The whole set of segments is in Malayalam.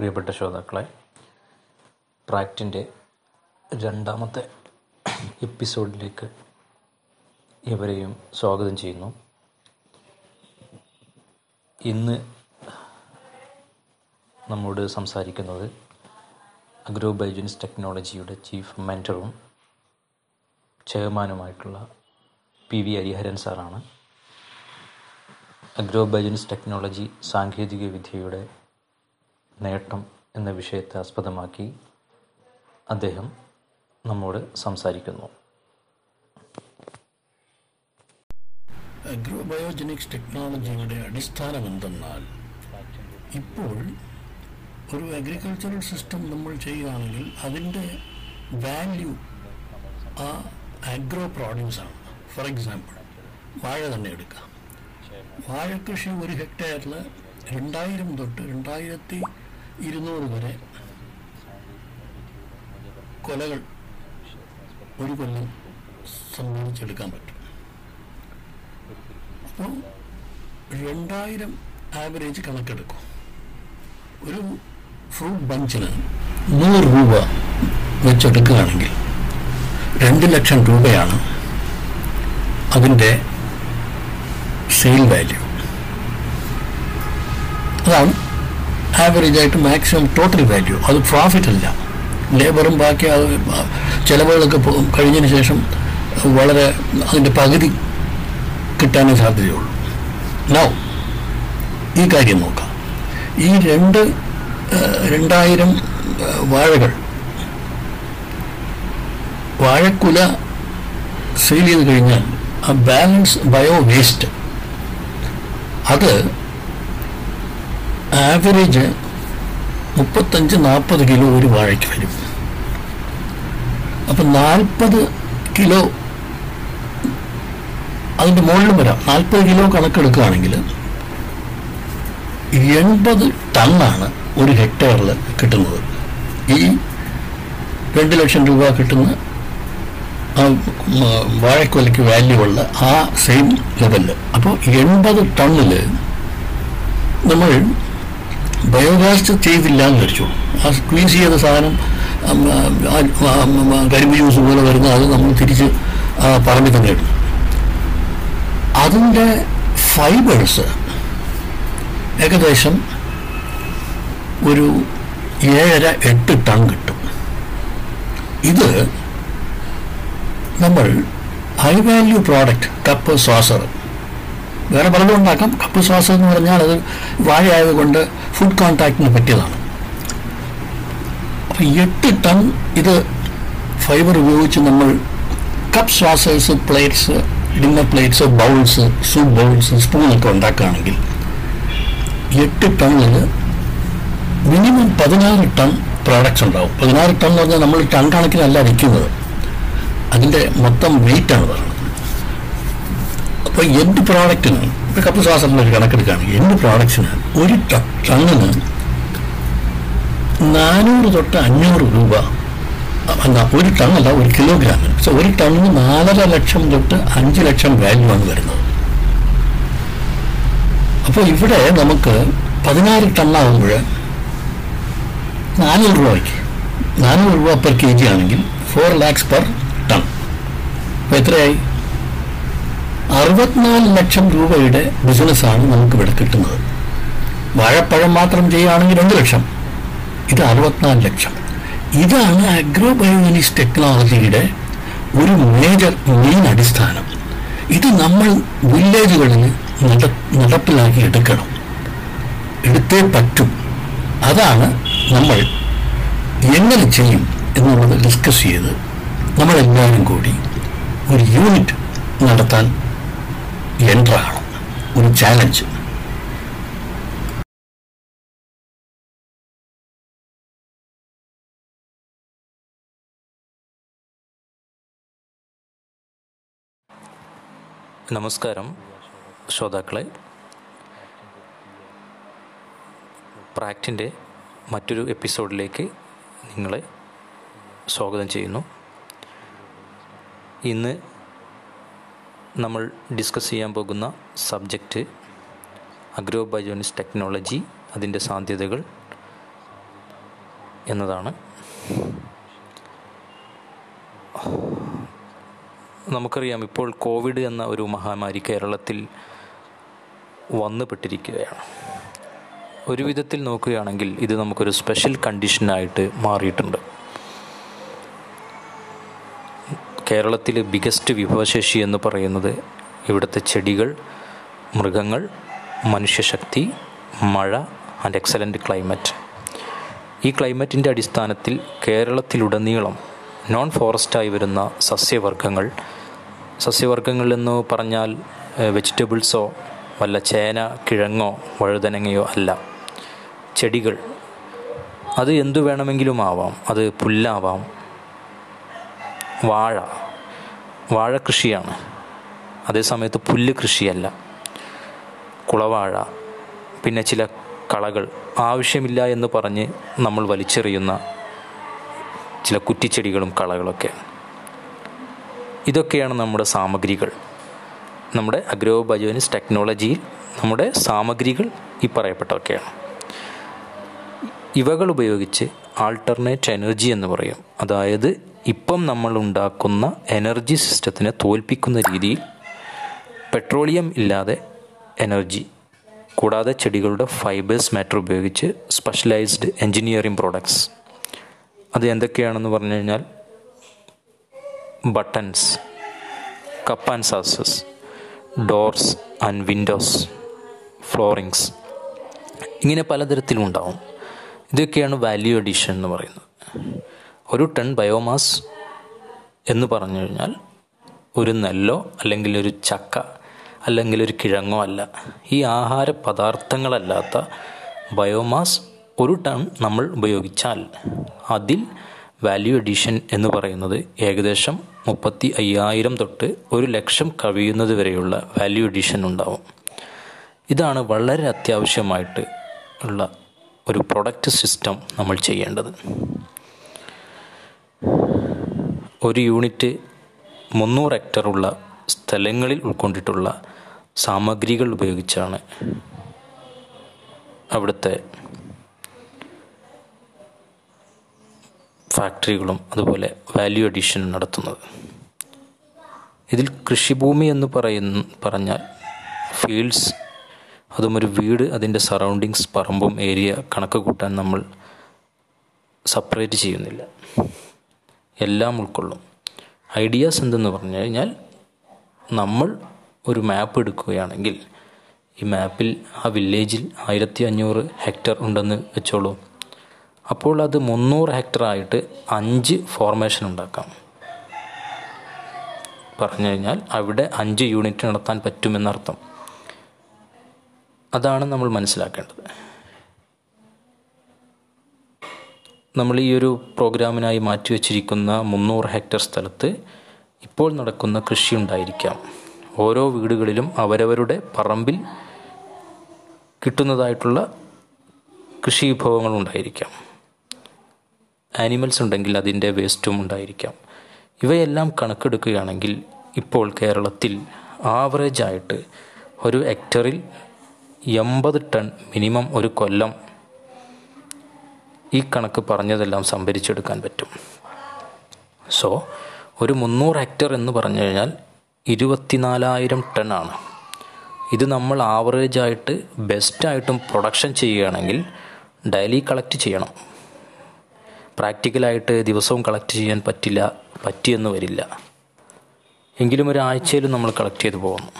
പ്രിയപ്പെട്ട ശ്രോതാക്കളെ, പ്രാക്ടിൻ്റെ രണ്ടാമത്തെ എപ്പിസോഡിലേക്ക് ഇവരെയും സ്വാഗതം ചെയ്യുന്നു. ഇന്ന് നമ്മോട് സംസാരിക്കുന്നത് അഗ്രോ ബയോജനിസ് ടെക്നോളജിയുടെ ചീഫ് മെൻറ്ററും ചെയർമാനുമായിട്ടുള്ള PV ഹരിഹരൻ സാറാണ്. അഗ്രോ ബയോജനിസ് ടെക്നോളജി സാങ്കേതികവിദ്യയുടെ നേട്ടം എന്ന വിഷയത്തെ ആസ്പദമാക്കി അദ്ദേഹം നമ്മോട് സംസാരിക്കുന്നു. അഗ്രോ ബയോജനിക്സ് ടെക്നോളജിയുടെ അടിസ്ഥാനമെന്തെന്നാൽ, ഇപ്പോൾ ഒരു അഗ്രികൾച്ചറൽ സിസ്റ്റം നമ്മൾ ചെയ്യുകയാണെങ്കിൽ അതിൻ്റെ വാല്യൂ ആ അഗ്രോ പ്രോഡക്ട്സാണ്. ഫോർ എക്സാമ്പിൾ, വാഴ തന്നെ എടുക്കാം. വാഴക്കൃഷി ഒരു ഹെക്ടയറിൽ 2000 തൊട്ട് 2200 വരെ കൊലകൾ ഒരു കൊല്ലം സംഭരിച്ചെടുക്കാൻ പറ്റും. അപ്പോൾ 2000 ആവറേജ് കണക്കെടുക്കും. ഒരു ഫ്രൂട്ട് ബഞ്ചിന് ₹100 വെച്ചെടുക്കുകയാണെങ്കിൽ 2,00,000 രൂപയാണ് അതിൻ്റെ സെയിൽ വാല്യൂ. അതാണ് ആവറേജായിട്ട് മാക്സിമം ടോട്ടൽ വാല്യൂ. അത് പ്രോഫിറ്റ് അല്ല, ലേബറും ബാക്കി ചിലവുകളൊക്കെ കഴിഞ്ഞതിന് ശേഷം വളരെ അതിൻ്റെ പകുതി കിട്ടാനേ സാധ്യതയുള്ളൂ. നൗ ഈ കാര്യം നോക്കാം. ഈ 2000 വാഴകൾ വാഴക്കുല സെയിൽ ചെയ്ത് കഴിഞ്ഞാൽ ആ ബാലൻസ് ബയോ വേസ്റ്റ് അത് ആവറേജ് 35-40 കിലോ ഒരു വാഴയ്ക്ക് വരും. അപ്പം 40 കിലോ അതിൻ്റെ മുകളിലും വരാം. 40 കിലോ കണക്കെടുക്കുകയാണെങ്കിൽ 80 ടണ്ണാണ് ഒരു ഹെക്ടയറിൽ കിട്ടുന്നത്. ഈ 2,00,000 രൂപ കിട്ടുന്ന വാഴക്കൊലയ്ക്ക് വാല്യൂ ഉള്ള ആ സെയിം ലെവലിൽ അപ്പോൾ 80 ടണ്ണിൽ നമ്മൾ ബയോഗ്യാസ് ചെയ്തില്ല എന്ന് ധരിച്ചു. ആ സ്ക്വീസ് ചെയ്ത സാധനം കരിമ്പ് ജ്യൂസ് പോലെ വരുന്ന അത് നമ്മൾ തിരിച്ച് പറമ്പിൽ തന്നെ ഇടും. അതിൻ്റെ ഫൈബേഴ്സ് ഏകദേശം ഒരു 7.5-8 ടൺ കിട്ടും. ഇത് നമ്മൾ high value product cup saucer വേറെ പലതും ഉണ്ടാക്കാം. കപ്പ് ശ്വാസം എന്ന് പറഞ്ഞാൽ അത് വാഴയായതുകൊണ്ട് ഫുഡ് കോൺടാക്റ്റിന് പറ്റിയതാണ്. അപ്പം 8 ടൺ ഇത് ഫൈബർ ഉപയോഗിച്ച് നമ്മൾ cup saucers, plates, dinner plates, bowls, soup bowls, സ്പൂണൊക്കെ ഉണ്ടാക്കുകയാണെങ്കിൽ 8 ടണ്ണിൽ മിനിമം 16 ടൺ പ്രോഡക്റ്റ്സ് ഉണ്ടാവും. 16 ടൺ എന്ന് പറഞ്ഞാൽ നമ്മൾ ടൺ കണക്കിനല്ല അടിക്കുന്നത്, അതിൻ്റെ മൊത്തം വെയിറ്റാണ് പറയുന്നത്. അപ്പോൾ എൻ്റെ പ്രോഡക്റ്റിന് ഇപ്പോൾ കപ്പ് ശ്വാസത്തിനൊരു കണക്കെടുക്കുകയാണെങ്കിൽ എൻ്റെ പ്രോഡക്റ്റ്സിന് ഒരു ടണ്ണിന് 400 തൊട്ട് 500 രൂപ, എന്നാൽ ഒരു ടണ്ണല്ല, ഒരു കിലോഗ്രാമിന്. സോ ഒരു ടണ്ണിന് 4,50,000 തൊട്ട് 5,00,000 വാല്യൂ ആണ് വരുന്നത്. അപ്പോൾ ഇവിടെ നമുക്ക് 16 ടണ്ണാകുമ്പോൾ 400 രൂപ പെർ kg ആണെങ്കിൽ 4 lakhs per ton. അപ്പോൾ എത്രയായി? 64 ലക്ഷം രൂപയുടെ ബിസിനസ്സാണ് നമുക്ക് ഇവിടെ കിട്ടുന്നത്. വാഴപ്പഴം മാത്രം ചെയ്യുകയാണെങ്കിൽ 2 ലക്ഷം, ഇത് 64 ലക്ഷം. ഇതാണ് അഗ്രോ ബയോജനിക്സ് ടെക്നോളജിയുടെ ഒരു മെയിൻ അടിസ്ഥാനം. ഇത് നമ്മൾ വില്ലേജുകളിൽ നടപ്പിലാക്കി എടുത്തേ പറ്റും. അതാണ് നമ്മൾ എങ്ങനെ ചെയ്യും എന്നുള്ളത് ഡിസ്കസ് ചെയ്ത് നമ്മളെല്ലാവരും കൂടി ഒരു യൂണിറ്റ് നടത്താൻ യന്ത്രമാണ് ഒരു ചാലഞ്ച്. നമസ്കാരം ശ്രോതാക്കളെ, പ്രാക്ടിൻ്റെ മറ്റൊരു എപ്പിസോഡിലേക്ക് നിങ്ങളെ സ്വാഗതം ചെയ്യുന്നു. ഇന്ന് നമ്മൾ ഡിസ്കസ് ചെയ്യാൻ പോകുന്ന സബ്ജക്റ്റ് അഗ്രോ ബയോജനിക്സ് ടെക്നോളജി, അതിൻ്റെ സാധ്യതകൾ, എന്നതാണ്. നമുക്കറിയാം ഇപ്പോൾ കോവിഡ് എന്ന ഒരു മഹാമാരി കേരളത്തിൽ വന്നുപെട്ടിരിക്കുകയാണ്. ഒരു വിധത്തിൽ നോക്കുകയാണെങ്കിൽ ഇത് നമുക്കൊരു സ്പെഷ്യൽ കണ്ടീഷനായിട്ട് മാറിയിട്ടുണ്ട്. കേരളത്തിലെ ബിഗസ്റ്റ് വിഭവശേഷി എന്ന് പറയുന്നത് ഇവിടുത്തെ ചെടികൾ, മൃഗങ്ങൾ, മനുഷ്യശക്തി, മഴ ആൻഡ് എക്സലൻ്റ് ക്ലൈമറ്റ്. ഈ ക്ലൈമറ്റിൻ്റെ അടിസ്ഥാനത്തിൽ കേരളത്തിലുടനീളം നോൺ ഫോറസ്റ്റായി വരുന്ന സസ്യവർഗ്ഗങ്ങളെന്ന് പറഞ്ഞാൽ വെജിറ്റബിൾസോ വല്ല ചേന, കിഴങ്ങോ വഴുതനങ്ങയോ അല്ല, ചെടികൾ. അത് എന്തു വേണമെങ്കിലും ആവാം. അത് പുല്ലാവാം. വാഴ കൃഷിയാണ്, അതേസമയത്ത് പുല്ല് കൃഷിയല്ല. കുളവാഴ, പിന്നെ ചില കളകൾ, ആവശ്യമില്ല എന്ന് പറഞ്ഞ് നമ്മൾ വലിച്ചെറിയുന്ന ചില കുറ്റിച്ചെടികളും കളകളൊക്കെ. ഇതൊക്കെയാണ് നമ്മുടെ സാമഗ്രികൾ. നമ്മുടെ അഗ്രോ ബയോജനസിസ് ടെക്നോളജിയിൽ നമ്മുടെ സാമഗ്രികൾ ഈ പറയപ്പെട്ടതൊക്കെയാണ്. ഇവകൾ ഉപയോഗിച്ച് ആൾട്ടർനേറ്റ് എനർജി എന്ന് പറയും. അതായത് ഇപ്പം നമ്മൾ ഉണ്ടാക്കുന്ന എനർജി സിസ്റ്റത്തിനെ തോൽപ്പിക്കുന്ന രീതിയിൽ പെട്രോളിയം ഇല്ലാതെ എനർജി, കൂടാതെ ചെടികളുടെ ഫൈബേഴ്സ് മാറ്റർ ഉപയോഗിച്ച് സ്പെഷ്യലൈസ്ഡ് എൻജിനീയറിംഗ് പ്രോഡക്ട്സ്. അത് എന്തൊക്കെയാണെന്ന് പറഞ്ഞു കഴിഞ്ഞാൽ ബട്ടൺസ്, കപ്പ് ആൻഡ് സാസസ്, ഡോർസ് ആൻഡ് വിൻഡോസ്, ഫ്ലോറിങ്സ്, ഇങ്ങനെ പലതരത്തിലുണ്ടാവും. ഇതൊക്കെയാണ് വാല്യൂ അഡീഷൻ എന്ന് പറയുന്നത്. ഒരു ടൺ ബയോമാസ് എന്ന് പറഞ്ഞു കഴിഞ്ഞാൽ ഒരു നെല്ലോ അല്ലെങ്കിൽ ഒരു ചക്ക അല്ലെങ്കിൽ ഒരു കിഴങ്ങോ അല്ല. ഈ ആഹാര പദാർത്ഥങ്ങളല്ലാത്ത ബയോമാസ് ഒരു ടൺ നമ്മൾ ഉപയോഗിച്ചാൽ അതിൽ വാല്യൂ അഡീഷൻ എന്ന് പറയുന്നത് ഏകദേശം 35,000 തൊട്ട് 100,000 കവിയുന്നത് വരെയുള്ള വാല്യൂ അഡീഷൻ ഉണ്ടാവും. ഇതാണ് വളരെ അത്യാവശ്യമായിട്ട് ഉള്ള ഒരു പ്രൊഡക്റ്റ് സിസ്റ്റം നമ്മൾ ചെയ്യേണ്ടത്. ഒരു യൂണിറ്റ് 300 ഹെക്ടറുള്ള സ്ഥലങ്ങളിൽ ഉൾക്കൊണ്ടിട്ടുള്ള സാമഗ്രികൾ ഉപയോഗിച്ചാണ് അവിടുത്തെ ഫാക്ടറികളും അതുപോലെ വാല്യൂ അഡീഷൻ നടത്തുന്നത്. ഇതിൽ കൃഷിഭൂമി എന്ന് പറഞ്ഞാൽ ഫീൽഡ്സ്, അതും ഒരു വീട്, അതിൻ്റെ സറൗണ്ടിങ്സ്, പറമ്പും ഏരിയ കണക്ക് കൂട്ടാൻ നമ്മൾ സെപ്പറേറ്റ് ചെയ്യുന്നില്ല, എല്ലാം ഉൾക്കൊള്ളും. ഐഡിയാസ് എന്തെന്ന് പറഞ്ഞു കഴിഞ്ഞാൽ നമ്മൾ ഒരു മാപ്പ് എടുക്കുകയാണെങ്കിൽ ഈ മാപ്പിൽ ആ വില്ലേജിൽ 1500 ഹെക്ടർ ഉണ്ടെന്ന് വെച്ചോളൂ. അപ്പോൾ അത് 300 ഹെക്ടറായിട്ട് 5 ഫോർമേഷൻ ഉണ്ടാക്കാം. പറഞ്ഞു കഴിഞ്ഞാൽ അവിടെ 5 യൂണിറ്റ് നടത്താൻ പറ്റുമെന്നർത്ഥം. അതാണ് നമ്മൾ മനസ്സിലാക്കേണ്ടത്. നമ്മൾ ഈ ഒരു പ്രോഗ്രാമിനായി മാറ്റിവെച്ചിരിക്കുന്ന 300 ഹെക്ടർ സ്ഥലത്ത് ഇപ്പോൾ നടക്കുന്ന കൃഷി ഉണ്ടായിരിക്കാം. ഓരോ വീടുകളിലും അവരവരുടെ പറമ്പിൽ കിട്ടുന്നതായിട്ടുള്ള കൃഷി വിഭവങ്ങൾ ഉണ്ടായിരിക്കാം. ആനിമൽസ് ഉണ്ടെങ്കിൽ അതിൻ്റെ വേസ്റ്റും ഉണ്ടായിരിക്കാം. ഇവയെല്ലാം കണക്കെടുക്കുകയാണെങ്കിൽ ഇപ്പോൾ കേരളത്തിൽ ആവറേജായിട്ട് ഒരു ഹെക്ടറിൽ 80 ടൺ മിനിമം ഒരു കൊല്ലം ഈ കണക്ക് പറഞ്ഞതെല്ലാം സംഭരിച്ചെടുക്കാൻ പറ്റും. സോ ഒരു 300 ഹെക്ടർ എന്ന് പറഞ്ഞു കഴിഞ്ഞാൽ 24,000 ടണ്ണാണ്. ഇത് നമ്മൾ ആവറേജായിട്ട് ബെസ്റ്റായിട്ടും പ്രൊഡക്ഷൻ ചെയ്യുകയാണെങ്കിൽ ഡെയിലി കളക്ട് ചെയ്യണം. പ്രാക്ടിക്കലായിട്ട് ദിവസവും കളക്ട് ചെയ്യാൻ പറ്റിയെന്ന് വരില്ല. എങ്കിലും ഒരാഴ്ചയിൽ നമ്മൾ കളക്ട് ചെയ്ത് പോകണം.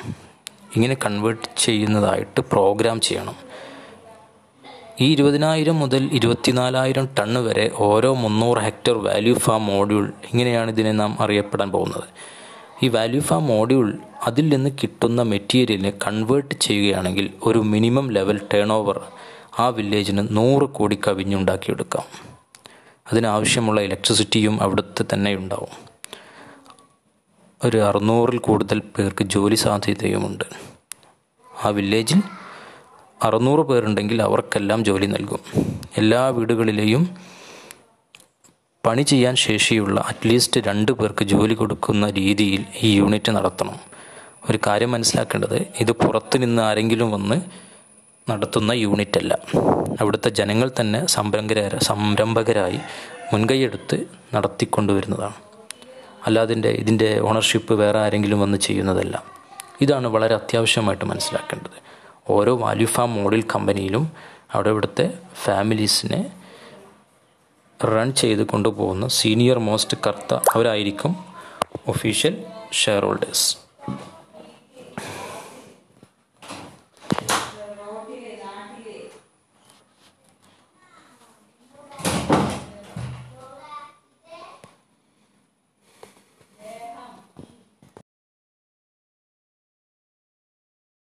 ഇങ്ങനെ കൺവേർട്ട് ചെയ്യുന്നതായിട്ട് പ്രോഗ്രാം ചെയ്യണം. ഈ 20,000 മുതൽ 24,000 ടണ്ണ് വരെ ഓരോ 300 ഹെക്ടർ വാല്യൂ ഫാം മോഡ്യൂൾ, ഇങ്ങനെയാണ് ഇതിനെ നാം അറിയപ്പെടാൻ പോകുന്നത്. ഈ വാല്യൂ ഫാം മോഡ്യൂൾ അതിൽ നിന്ന് കിട്ടുന്ന മെറ്റീരിയലിനെ കൺവേർട്ട് ചെയ്യുകയാണെങ്കിൽ ഒരു മിനിമം ലെവൽ ടേൺ ഓവർ ആ വില്ലേജിന് 100 കോടി കവിഞ്ഞുണ്ടാക്കിയെടുക്കാം. അതിനാവശ്യമുള്ള ഇലക്ട്രിസിറ്റിയും അവിടുത്തെ തന്നെ ഉണ്ടാവും. ഒരു 600ൽ കൂടുതൽ പേർക്ക് ജോലി സാധ്യതയുമുണ്ട്. ആ വില്ലേജിൽ 600 പേരുണ്ടെങ്കിൽ അവർക്കെല്ലാം ജോലി നൽകും. എല്ലാ വീടുകളിലെയും പണി ചെയ്യാൻ ശേഷിയുള്ള അറ്റ്ലീസ്റ്റ് 2 പേർക്ക് ജോലി കൊടുക്കുന്ന രീതിയിൽ ഈ യൂണിറ്റ് നടത്തണം. ഒരു കാര്യം മനസ്സിലാക്കേണ്ടത്, ഇത് പുറത്തു നിന്ന് ആരെങ്കിലും വന്ന് നടത്തുന്ന യൂണിറ്റല്ല. അവിടുത്തെ ജനങ്ങൾ തന്നെ സംരംഭകരായി മുൻകൈയെടുത്ത് നടത്തിക്കൊണ്ടുവരുന്നതാണ്. അല്ലാതെ ഇതിൻ്റെ ഓണർഷിപ്പ് വേറെ ആരെങ്കിലും വന്ന് ചെയ്യുന്നതല്ല. ഇതാണ് വളരെ അത്യാവശ്യമായിട്ട് മനസ്സിലാക്കേണ്ടത്. ഓരോ വാല്യൂ ഫാം മോഡൽ കമ്പനിയിലും അവിടുത്തെ ഫാമിലീസിനെ റൺ ചെയ്ത് കൊണ്ടുപോകുന്ന സീനിയർ മോസ്റ്റ് കർത്ത അവരായിരിക്കും ഒഫീഷ്യൽ ഷെയർ ഹോൾഡേഴ്സ്.